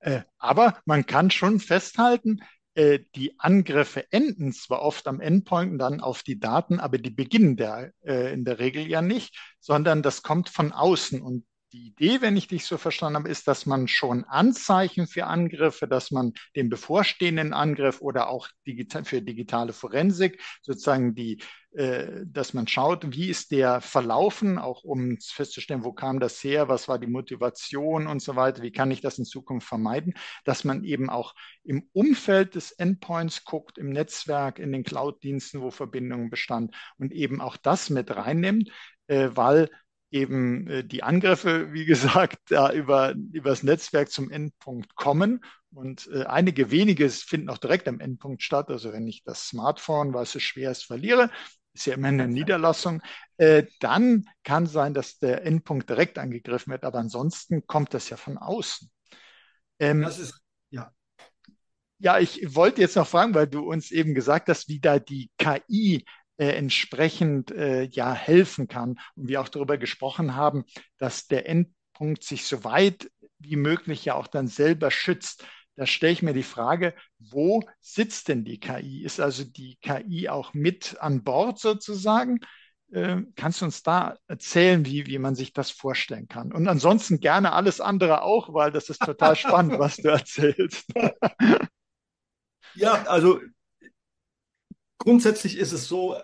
Äh, aber man kann schon festhalten, äh, die Angriffe enden zwar oft am Endpoint und dann auf die Daten, aber die beginnen da, äh, in der Regel ja nicht, sondern das kommt von außen. Und die Idee, wenn ich dich so verstanden habe, ist, dass man schon Anzeichen für Angriffe, dass man den bevorstehenden Angriff oder auch digital, für digitale Forensik sozusagen die, äh, dass man schaut, wie ist der verlaufen, auch um festzustellen, wo kam das her, was war die Motivation und so weiter, wie kann ich das in Zukunft vermeiden, dass man eben auch im Umfeld des Endpoints guckt, im Netzwerk, in den Cloud-Diensten, wo Verbindungen bestanden, und eben auch das mit reinnimmt, äh, weil eben die Angriffe, wie gesagt, da über, über das Netzwerk zum Endpunkt kommen. Und äh, einige wenige finden auch direkt am Endpunkt statt. Also wenn ich das Smartphone, was es schwer ist, verliere, ist ja immer eine Niederlassung, äh, dann kann sein, dass der Endpunkt direkt angegriffen wird. Aber ansonsten kommt das ja von außen. Ähm, das ist, ja. Ja, ich wollte jetzt noch fragen, weil du uns eben gesagt hast, wie da die K I Äh, entsprechend äh, ja helfen kann. Und wir auch darüber gesprochen haben, dass der Endpunkt sich so weit wie möglich ja auch dann selber schützt. Da stelle ich mir die Frage, wo sitzt denn die K I? Ist also die K I auch mit an Bord sozusagen? Äh, kannst du uns da erzählen, wie, wie man sich das vorstellen kann? Und ansonsten gerne alles andere auch, weil das ist total spannend, was du erzählst. Ja, also grundsätzlich ist es so,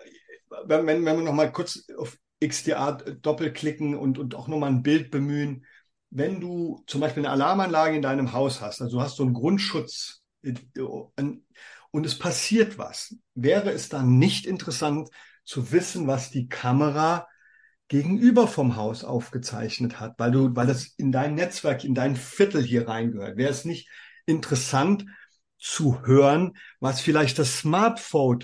wenn, wenn wir nochmal kurz auf X D R doppelklicken und, und auch nochmal ein Bild bemühen, wenn du zum Beispiel eine Alarmanlage in deinem Haus hast, also du hast so einen Grundschutz und es passiert was, wäre es dann nicht interessant zu wissen, was die Kamera gegenüber vom Haus aufgezeichnet hat, weil du, weil das in dein Netzwerk, in dein Viertel hier reingehört. Wäre es nicht interessant zu hören, was vielleicht das Smartphone,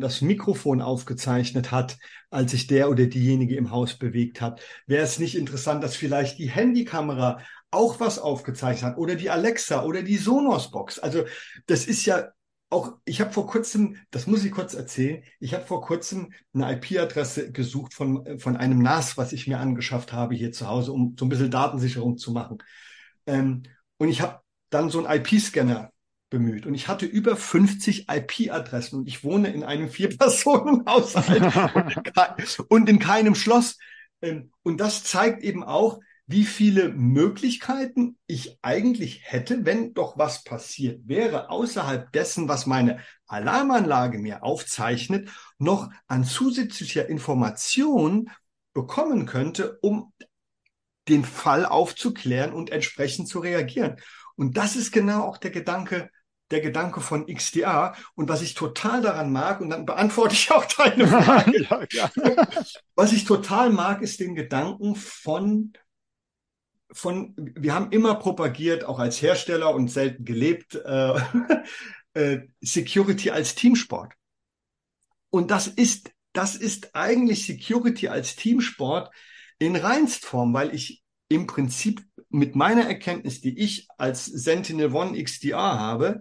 das Mikrofon aufgezeichnet hat, als sich der oder diejenige im Haus bewegt hat? Wäre es nicht interessant, dass vielleicht die Handykamera auch was aufgezeichnet hat oder die Alexa oder die Sonos-Box? Also das ist ja auch, ich habe vor kurzem, das muss ich kurz erzählen, ich habe vor kurzem eine I P-Adresse gesucht von, von einem N A S, was ich mir angeschafft habe hier zu Hause, um so ein bisschen Datensicherung zu machen. Ähm, und ich habe dann so einen I P-Scanner bemüht. Und ich hatte über fünfzig I P-Adressen und ich wohne in einem Vier-Personen-Haushalt und, in ke- und in keinem Schloss. Ähm, und das zeigt eben auch, wie viele Möglichkeiten ich eigentlich hätte, wenn doch was passiert wäre, außerhalb dessen, was meine Alarmanlage mir aufzeichnet, noch an zusätzlicher Information bekommen könnte, um den Fall aufzuklären und entsprechend zu reagieren. Und das ist genau auch der Gedanke, der Gedanke von X D R. Und was ich total daran mag, und dann beantworte ich auch deine Frage, ja, ja. Was ich total mag, ist den Gedanken von Von, wir haben immer propagiert, auch als Hersteller und selten gelebt, äh, äh, Security als Teamsport. Und das ist, das ist eigentlich Security als Teamsport in Reinstform, weil ich im Prinzip mit meiner Erkenntnis, die ich als Sentinel-One X D R habe,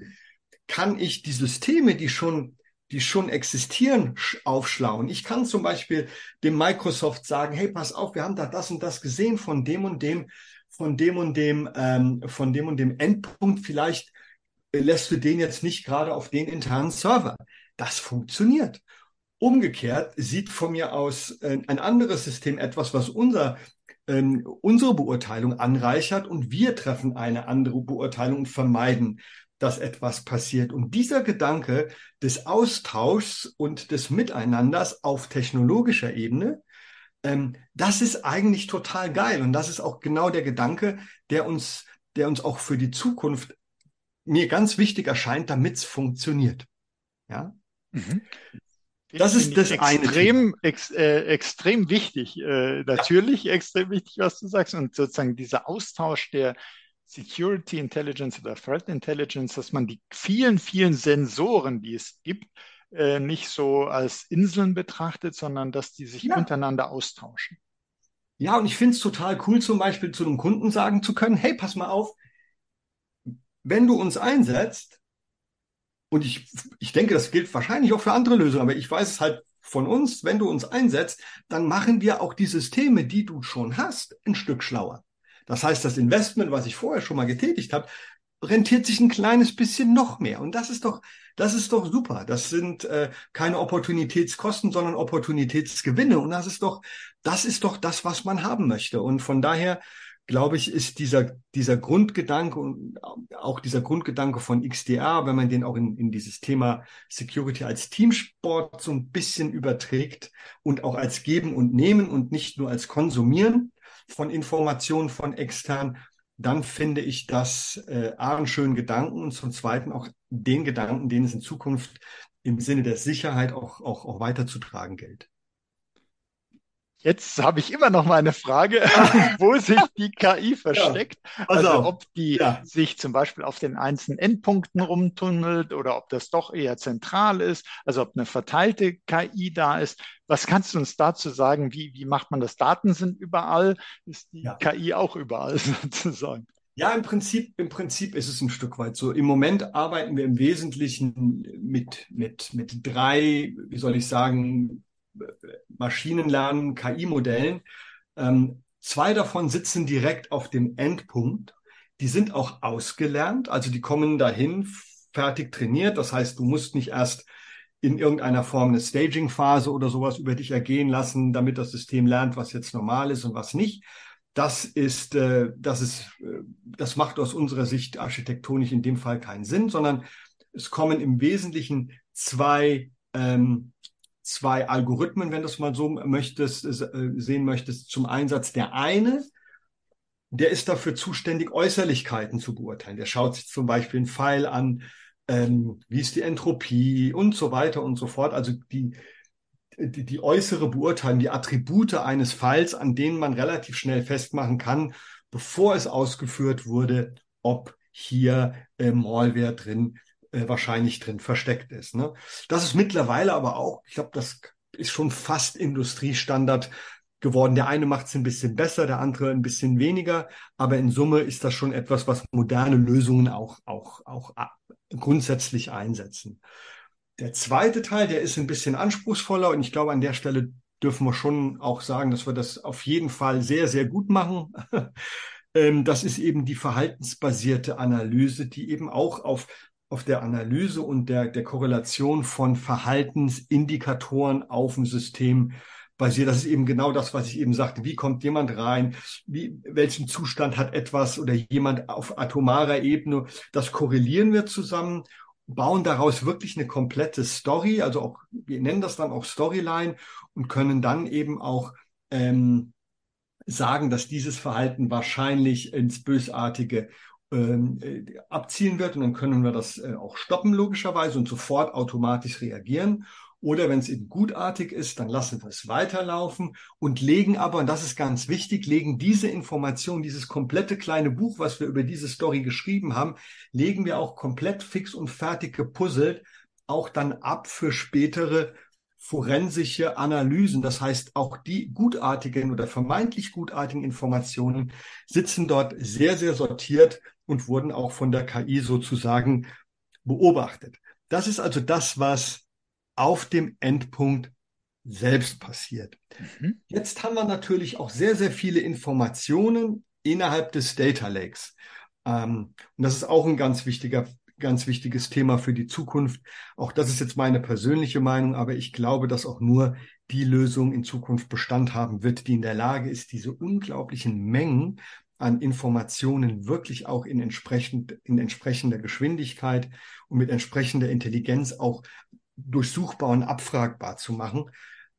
kann ich die Systeme, die schon die schon existieren, aufschlauen. Ich kann zum Beispiel dem Microsoft sagen, hey, pass auf, wir haben da das und das gesehen von dem und dem, von dem und dem, ähm, von dem und dem Endpunkt, vielleicht lässt du den jetzt nicht gerade auf den internen Server. Das funktioniert. Umgekehrt sieht von mir aus äh, ein anderes System etwas, was unser, äh, unsere Beurteilung anreichert, und wir treffen eine andere Beurteilung und vermeiden, dass etwas passiert. Und dieser Gedanke des Austauschs und des Miteinanders auf technologischer Ebene, ähm, das ist eigentlich total geil. Und das ist auch genau der Gedanke, der uns, der uns auch für die Zukunft mir ganz wichtig erscheint, damit es funktioniert. Ja. Mhm. Das ist das eine. Extrem, ex, äh, extrem wichtig, äh, natürlich ja. Extrem wichtig, was du sagst. Und sozusagen dieser Austausch der Security Intelligence oder Threat Intelligence, dass man die vielen, vielen Sensoren, die es gibt, äh, nicht so als Inseln betrachtet, sondern dass die sich ja. untereinander austauschen. Ja, und ich finde es total cool, zum Beispiel zu einem Kunden sagen zu können, hey, pass mal auf, wenn du uns einsetzt, und ich, ich denke, das gilt wahrscheinlich auch für andere Lösungen, aber ich weiß es halt von uns, wenn du uns einsetzt, dann machen wir auch die Systeme, die du schon hast, ein Stück schlauer. Das heißt, das Investment, was ich vorher schon mal getätigt habe, rentiert sich ein kleines bisschen noch mehr. Und das ist doch, das ist doch super. Das sind äh, keine Opportunitätskosten, sondern Opportunitätsgewinne. Und das ist doch, das ist doch das, was man haben möchte. Und von daher, glaube ich, ist dieser, dieser Grundgedanke und auch dieser Grundgedanke von X D R, wenn man den auch in, in dieses Thema Security als Teamsport so ein bisschen überträgt und auch als Geben und Nehmen und nicht nur als Konsumieren von Informationen von extern, dann finde ich das äh, einen schönen Gedanken und zum Zweiten auch den Gedanken, den es in Zukunft im Sinne der Sicherheit auch, auch, auch weiterzutragen gilt. Jetzt habe ich immer noch mal eine Frage, wo sich die K I versteckt. Ja, also, also ob die ja. sich zum Beispiel auf den einzelnen Endpunkten rumtunnelt oder ob das doch eher zentral ist, also ob eine verteilte K I da ist. Was kannst du uns dazu sagen? Wie, wie macht man das? Daten sind überall, ist die ja. K I auch überall sozusagen? Ja, im Prinzip, im Prinzip ist es ein Stück weit so. Im Moment arbeiten wir im Wesentlichen mit, mit, mit drei, wie soll ich sagen, Maschinenlernen, K I-Modellen. Ähm, zwei davon sitzen direkt auf dem Endpunkt. Die sind auch ausgelernt, also die kommen dahin fertig trainiert. Das heißt, du musst nicht erst in irgendeiner Form eine Staging-Phase oder sowas über dich ergehen lassen, damit das System lernt, was jetzt normal ist und was nicht. Das ist, äh, das ist, äh, das macht aus unserer Sicht architektonisch in dem Fall keinen Sinn, sondern es kommen im Wesentlichen zwei ähm, zwei Algorithmen, wenn du es mal so möchtest, sehen möchtest, zum Einsatz. Der eine, der ist dafür zuständig, Äußerlichkeiten zu beurteilen. Der schaut sich zum Beispiel einen Pfeil an, ähm, wie ist die Entropie und so weiter und so fort. Also die, die, die äußere Beurteilung, die Attribute eines Falls, an denen man relativ schnell festmachen kann, bevor es ausgeführt wurde, ob hier äh, Malware drin äh, wahrscheinlich drin versteckt ist. Ne? Das ist mittlerweile aber auch, ich glaube, das ist schon fast Industriestandard geworden. Der eine macht es ein bisschen besser, der andere ein bisschen weniger, aber in Summe ist das schon etwas, was moderne Lösungen auch auch auch grundsätzlich einsetzen. Der zweite Teil, der ist ein bisschen anspruchsvoller und ich glaube, an der Stelle dürfen wir schon auch sagen, dass wir das auf jeden Fall sehr, sehr gut machen. Das ist eben die verhaltensbasierte Analyse, die eben auch auf auf der Analyse und der der Korrelation von Verhaltensindikatoren auf dem System basiert. Das ist eben genau das, was ich eben sagte. Wie kommt jemand rein? Wie, welchen Zustand hat etwas oder jemand auf atomarer Ebene? Das korrelieren wir zusammen, bauen daraus wirklich eine komplette Story. Also auch, wir nennen das dann auch Storyline und können dann eben auch ähm, sagen, dass dieses Verhalten wahrscheinlich ins Bösartige ähm, abzielen wird. Und dann können wir das äh, auch stoppen logischerweise und sofort automatisch reagieren. Oder wenn es eben gutartig ist, dann lassen wir es weiterlaufen und legen aber, und das ist ganz wichtig, legen diese Information, dieses komplette kleine Buch, was wir über diese Story geschrieben haben, legen wir auch komplett fix und fertig gepuzzelt, auch dann ab für spätere forensische Analysen. Das heißt, auch die gutartigen oder vermeintlich gutartigen Informationen sitzen dort sehr, sehr sortiert und wurden auch von der K I sozusagen beobachtet. Das ist also das, was auf dem Endpunkt selbst passiert. Mhm. Jetzt haben wir natürlich auch sehr, sehr viele Informationen innerhalb des Data Lakes. Ähm, und das ist auch ein ganz wichtiger, ganz wichtiges Thema für die Zukunft. Auch das ist jetzt meine persönliche Meinung, aber ich glaube, dass auch nur die Lösung in Zukunft Bestand haben wird, die in der Lage ist, diese unglaublichen Mengen an Informationen wirklich auch in entsprechend, in entsprechender Geschwindigkeit und mit entsprechender Intelligenz auch durchsuchbar und abfragbar zu machen.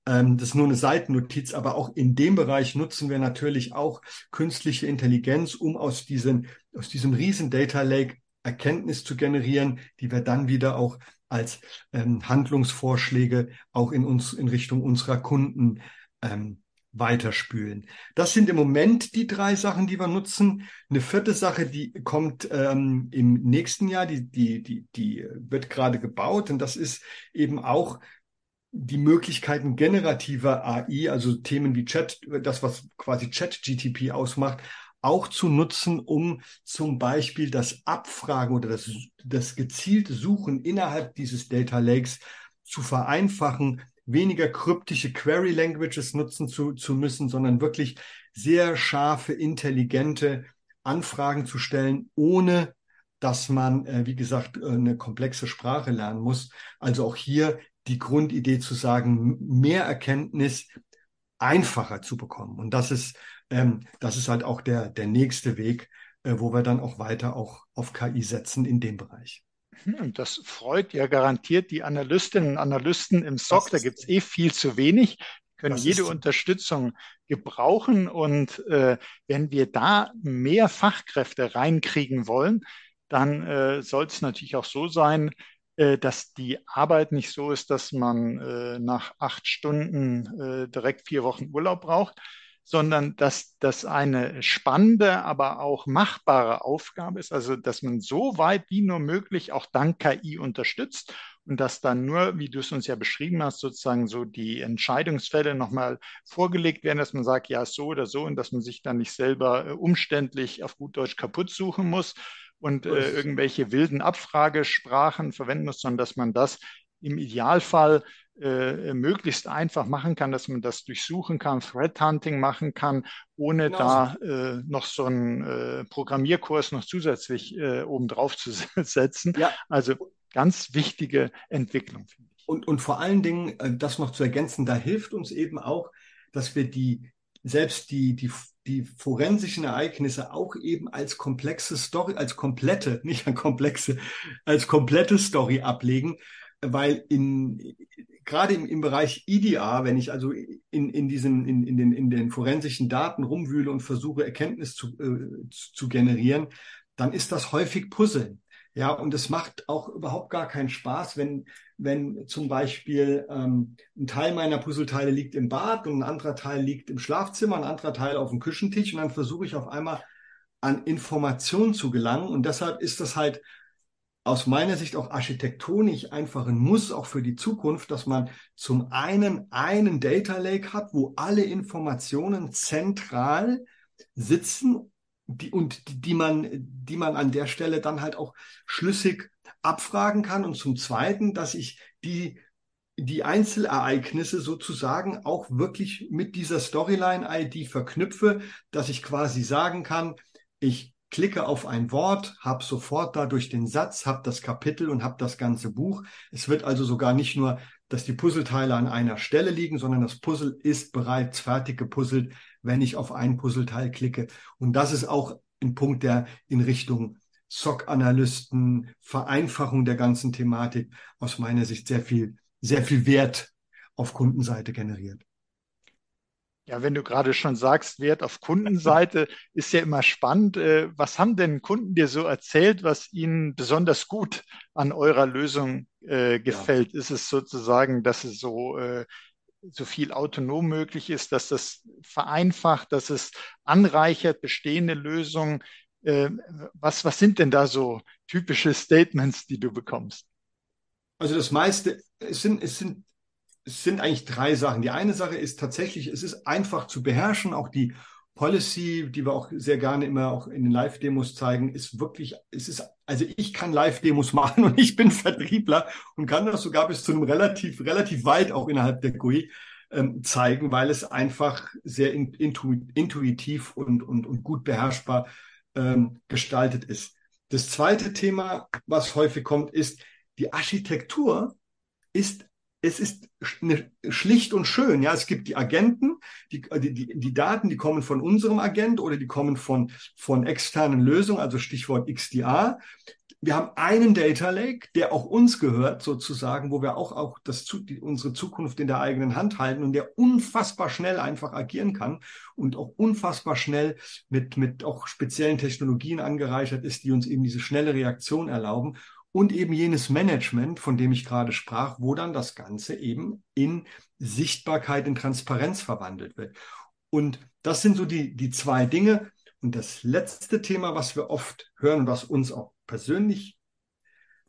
Das ist nur eine Seitennotiz, aber auch in dem Bereich nutzen wir natürlich auch künstliche Intelligenz, um aus diesen, aus diesem riesen Data Lake Erkenntnis zu generieren, die wir dann wieder auch als ähm, Handlungsvorschläge auch in uns, in Richtung unserer Kunden ähm, weiterspülen. Das sind im Moment die drei Sachen, die wir nutzen. Eine vierte Sache, die kommt ähm, im nächsten Jahr, die die die die wird gerade gebaut und das ist eben auch die Möglichkeiten generativer A I, also Themen wie Chat, das was quasi Chat G T P ausmacht, auch zu nutzen, um zum Beispiel das Abfragen oder das das gezielte Suchen innerhalb dieses Data Lakes zu vereinfachen, weniger kryptische Query-Languages nutzen zu, zu müssen, sondern wirklich sehr scharfe, intelligente Anfragen zu stellen, ohne dass man, äh, wie gesagt, eine komplexe Sprache lernen muss. Also auch hier die Grundidee zu sagen, mehr Erkenntnis einfacher zu bekommen. Und das ist, ähm, das ist halt auch der, der nächste Weg, äh, wo wir dann auch weiter auch auf K I setzen in dem Bereich. Das freut ja garantiert die Analystinnen und Analysten im S O C. Da gibt es eh viel zu wenig, können jede Unterstützung gebrauchen. Und äh, wenn wir da mehr Fachkräfte reinkriegen wollen, dann äh, soll es natürlich auch so sein, äh, dass die Arbeit nicht so ist, dass man äh, nach acht Stunden äh, direkt vier Wochen Urlaub braucht, sondern dass das eine spannende, aber auch machbare Aufgabe ist, also dass man so weit wie nur möglich auch dank K I unterstützt und dass dann nur, wie du es uns ja beschrieben hast, sozusagen so die Entscheidungsfälle nochmal vorgelegt werden, dass man sagt, ja, so oder so und dass man sich dann nicht selber umständlich auf gut Deutsch kaputt suchen muss und äh, irgendwelche wilden Abfragesprachen verwenden muss, sondern dass man das im Idealfall Äh, möglichst einfach machen kann, dass man das durchsuchen kann, Threat Hunting machen kann, ohne genau da äh, noch so einen äh, Programmierkurs noch zusätzlich äh, obendrauf zu setzen. Ja. Also ganz wichtige Entwicklung, finde ich. Und, und vor allen Dingen, das noch zu ergänzen, da hilft uns eben auch, dass wir die selbst die, die, die forensischen Ereignisse auch eben als komplexe Story, als komplette, nicht an komplexe, als komplette Story ablegen, weil in gerade im, im Bereich I D R, wenn ich also in in diesen in in den in den forensischen Daten rumwühle und versuche Erkenntnis zu äh, zu generieren, dann ist das häufig Puzzeln. Ja, und es macht auch überhaupt gar keinen Spaß, wenn, wenn zum Beispiel ähm, ein Teil meiner Puzzleteile liegt im Bad und ein anderer Teil liegt im Schlafzimmer, ein anderer Teil auf dem Küchentisch, und dann versuche ich auf einmal an Informationen zu gelangen. Und deshalb ist das halt aus meiner Sicht auch architektonisch einfach ein Muss, auch für die Zukunft, dass man zum einen einen Data Lake hat, wo alle Informationen zentral sitzen, die, und die, die man, die man an der Stelle dann halt auch schlüssig abfragen kann. Und zum Zweiten, dass ich die, die Einzelereignisse sozusagen auch wirklich mit dieser Storyline-I D verknüpfe, dass ich quasi sagen kann, ich klicke auf ein Wort, habe sofort dadurch den Satz, habe das Kapitel und habe das ganze Buch. Es wird also sogar nicht nur, dass die Puzzleteile an einer Stelle liegen, sondern das Puzzle ist bereits fertig gepuzzelt, wenn ich auf ein Puzzleteil klicke. Und das ist auch ein Punkt, der in Richtung S O C-Analysten, Vereinfachung der ganzen Thematik aus meiner Sicht sehr viel, sehr viel Wert auf Kundenseite generiert. Ja, wenn du gerade schon sagst, Wert auf Kundenseite, ist ja immer spannend. Was haben denn Kunden dir so erzählt, was ihnen besonders gut an eurer Lösung äh, gefällt? Ja. Ist es sozusagen, dass es so, äh, so viel autonom möglich ist, dass das vereinfacht, dass es anreichert, bestehende Lösungen? Äh, was, was sind denn da so typische Statements, die du bekommst? Also das meiste, es sind, es sind Es sind eigentlich drei Sachen. Die eine Sache ist tatsächlich, es ist einfach zu beherrschen. Auch die Policy, die wir auch sehr gerne immer auch in den Live-Demos zeigen, ist wirklich, es ist, also ich kann Live-Demos machen und ich bin Vertriebler und kann das sogar bis zu einem relativ, relativ weit auch innerhalb der G U I ähm, zeigen, weil es einfach sehr intu- intuitiv und, und, und gut beherrschbar ähm, gestaltet ist. Das zweite Thema, was häufig kommt, ist, die Architektur ist Es ist schlicht und schön. Ja, es gibt die Agenten, die, die, die Daten, die kommen von unserem Agent oder die kommen von, von externen Lösungen, also Stichwort X D R. Wir haben einen Data Lake, der auch uns gehört sozusagen, wo wir auch, auch das, die, unsere Zukunft in der eigenen Hand halten und der unfassbar schnell einfach agieren kann und auch unfassbar schnell mit, mit auch speziellen Technologien angereichert ist, die uns eben diese schnelle Reaktion erlauben. Und eben jenes Management, von dem ich gerade sprach, wo dann das Ganze eben in Sichtbarkeit, in Transparenz verwandelt wird. Und das sind so die, die zwei Dinge. Und das letzte Thema, was wir oft hören, was uns auch persönlich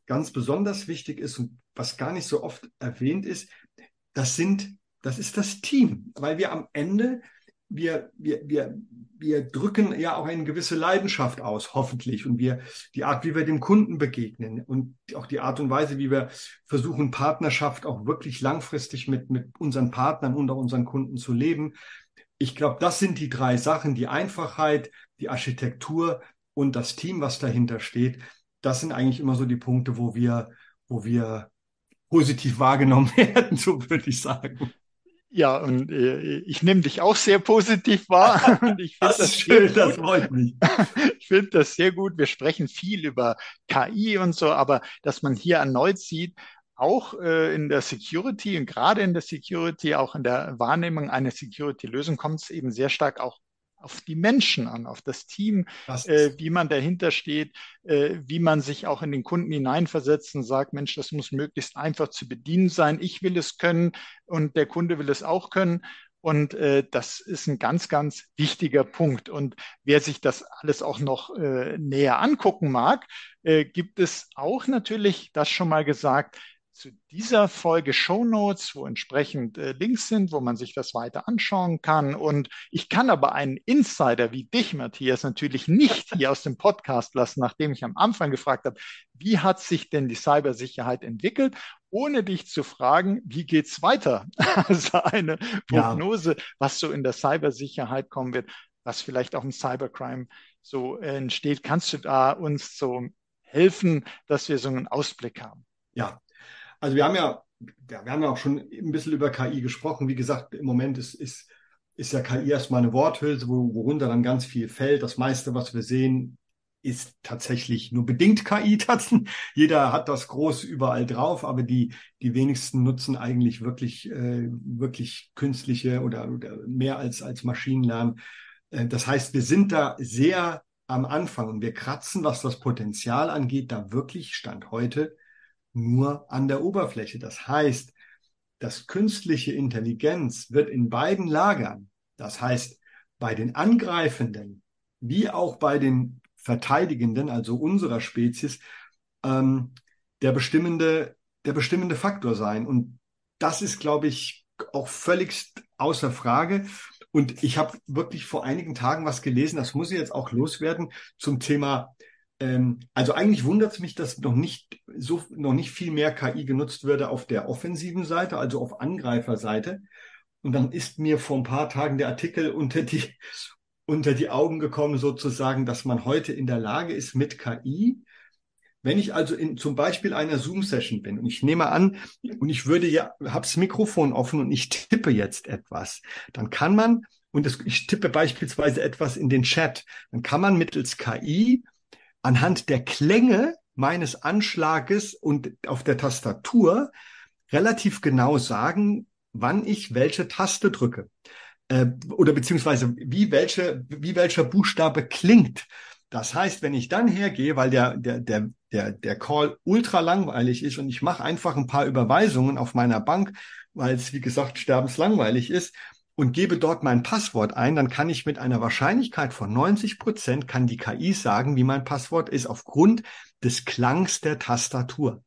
ganz besonders wichtig ist und was gar nicht so oft erwähnt ist, das sind, das ist das Team. Weil wir am Ende, wir, wir, wir, wir drücken ja auch eine gewisse Leidenschaft aus, hoffentlich. Und wir, die Art, wie wir dem Kunden begegnen und auch die Art und Weise, wie wir versuchen, Partnerschaft auch wirklich langfristig mit, mit unseren Partnern und auch unseren Kunden zu leben. Ich glaube, das sind die drei Sachen, die Einfachheit, die Architektur und das Team, was dahinter steht. Das sind eigentlich immer so die Punkte, wo wir, wo wir positiv wahrgenommen werden, so würde ich sagen. Ja, und äh, ich nehme dich auch sehr positiv wahr. Und ich das ist schön, das freut mich. Ich finde das sehr gut. Wir sprechen viel über K I und so, aber dass man hier erneut sieht, auch äh, in der Security und gerade in der Security, auch in der Wahrnehmung einer Security-Lösung kommt es eben sehr stark auch auf die Menschen an, auf das Team, das äh, wie man dahinter steht, äh, wie man sich auch in den Kunden hineinversetzt und sagt, Mensch, das muss möglichst einfach zu bedienen sein. Ich will es können und der Kunde will es auch können. Und äh, das ist ein ganz, ganz wichtiger Punkt. Und wer sich das alles auch noch äh, näher angucken mag, äh, gibt es auch natürlich, das schon mal gesagt, zu dieser Folge Shownotes, wo entsprechend äh, Links sind, wo man sich das weiter anschauen kann. Und ich kann aber einen Insider wie dich, Matthias, natürlich nicht hier aus dem Podcast lassen, nachdem ich am Anfang gefragt habe, wie hat sich denn die Cybersicherheit entwickelt, ohne dich zu fragen, wie geht's weiter? Also eine Prognose, ja, was so in der Cybersicherheit kommen wird, was vielleicht auch im Cybercrime so äh, entsteht. Kannst du da uns so helfen, dass wir so einen Ausblick haben? Ja. Also wir haben ja, ja, wir haben ja auch schon ein bisschen über K I gesprochen. Wie gesagt, im Moment ist, ist, ist ja K I erstmal eine Worthülse, worunter dann ganz viel fällt. Das meiste, was wir sehen, ist tatsächlich nur bedingt K I. Jeder hat das groß überall drauf, aber die, die wenigsten nutzen eigentlich wirklich, äh, wirklich künstliche oder, oder mehr als, als Maschinenlernen. Äh, das heißt, wir sind da sehr am Anfang und wir kratzen, was das Potenzial angeht, da wirklich Stand heute nur an der Oberfläche. Das heißt, das künstliche Intelligenz wird in beiden Lagern, das heißt bei den Angreifenden wie auch bei den Verteidigenden, also unserer Spezies, ähm, der bestimmende, der bestimmende Faktor sein. Und das ist, glaube ich, auch völlig außer Frage. Und ich habe wirklich vor einigen Tagen was gelesen, das muss ich jetzt auch loswerden, zum Thema, ähm, also eigentlich wundert es mich, dass noch nicht so noch nicht viel mehr K I genutzt würde auf der offensiven Seite, also auf Angreiferseite. Und dann ist mir vor ein paar Tagen der Artikel unter die, unter die Augen gekommen, sozusagen, dass man heute in der Lage ist mit K I, wenn ich also in zum Beispiel einer Zoom-Session bin und ich nehme an und ich würde ja, habe das Mikrofon offen und ich tippe jetzt etwas, dann kann man, und das, ich tippe beispielsweise etwas in den Chat, dann kann man mittels K I anhand der Klänge meines Anschlages und auf der Tastatur relativ genau sagen, wann ich welche Taste drücke äh, oder beziehungsweise wie, welche, wie welcher Buchstabe klingt. Das heißt, wenn ich dann hergehe, weil der der der der der Call ultra langweilig ist und ich mache einfach ein paar Überweisungen auf meiner Bank, weil es, wie gesagt, sterbenslangweilig ist, und gebe dort mein Passwort ein, dann kann ich mit einer Wahrscheinlichkeit von neunzig Prozent kann die K I sagen, wie mein Passwort ist, aufgrund des Klangs der Tastatur.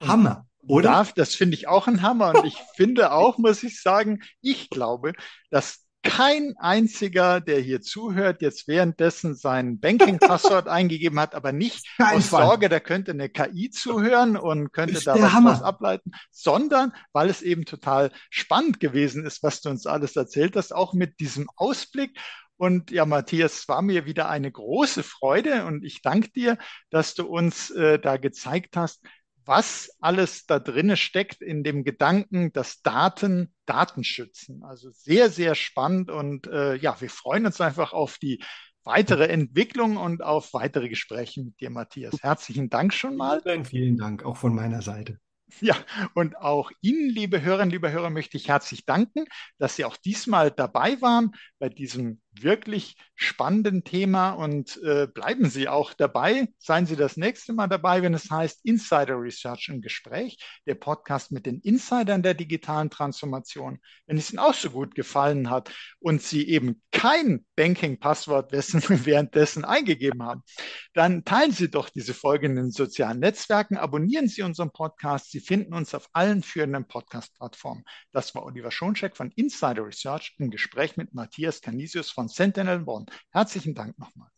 Hammer, oder? Darf, das finde ich auch ein Hammer. Und ich finde auch, muss ich sagen, ich glaube, dass kein einziger, der hier zuhört, jetzt währenddessen sein Banking-Passwort eingegeben hat, aber nicht aus Sorge, da könnte eine K I zuhören und könnte da was ableiten, sondern weil es eben total spannend gewesen ist, was du uns alles erzählt hast, auch mit diesem Ausblick. Und ja, Matthias, es war mir wieder eine große Freude und ich danke dir, dass du uns äh, da gezeigt hast, was alles da drinne steckt in dem Gedanken, dass Daten Daten schützen. Also sehr, sehr spannend und äh, ja, wir freuen uns einfach auf die weitere Entwicklung und auf weitere Gespräche mit dir, Matthias. Herzlichen Dank schon mal. Vielen, vielen Dank, auch von meiner Seite. Ja, und auch Ihnen, liebe Hörerinnen, liebe Hörer, möchte ich herzlich danken, dass Sie auch diesmal dabei waren bei diesem wirklich spannenden Thema und äh, bleiben Sie auch dabei. Seien Sie das nächste Mal dabei, wenn es heißt Insider Research im Gespräch, der Podcast mit den Insidern der digitalen Transformation. Wenn es Ihnen auch so gut gefallen hat und Sie eben kein Banking-Passwort währenddessen eingegeben haben, dann teilen Sie doch diese Folge in den sozialen Netzwerken, abonnieren Sie unseren Podcast. Sie finden uns auf allen führenden Podcast-Plattformen. Das war Oliver Schonschek von Insider Research im Gespräch mit Matthias Canisius von Sentinel Bonn. Herzlichen Dank nochmal.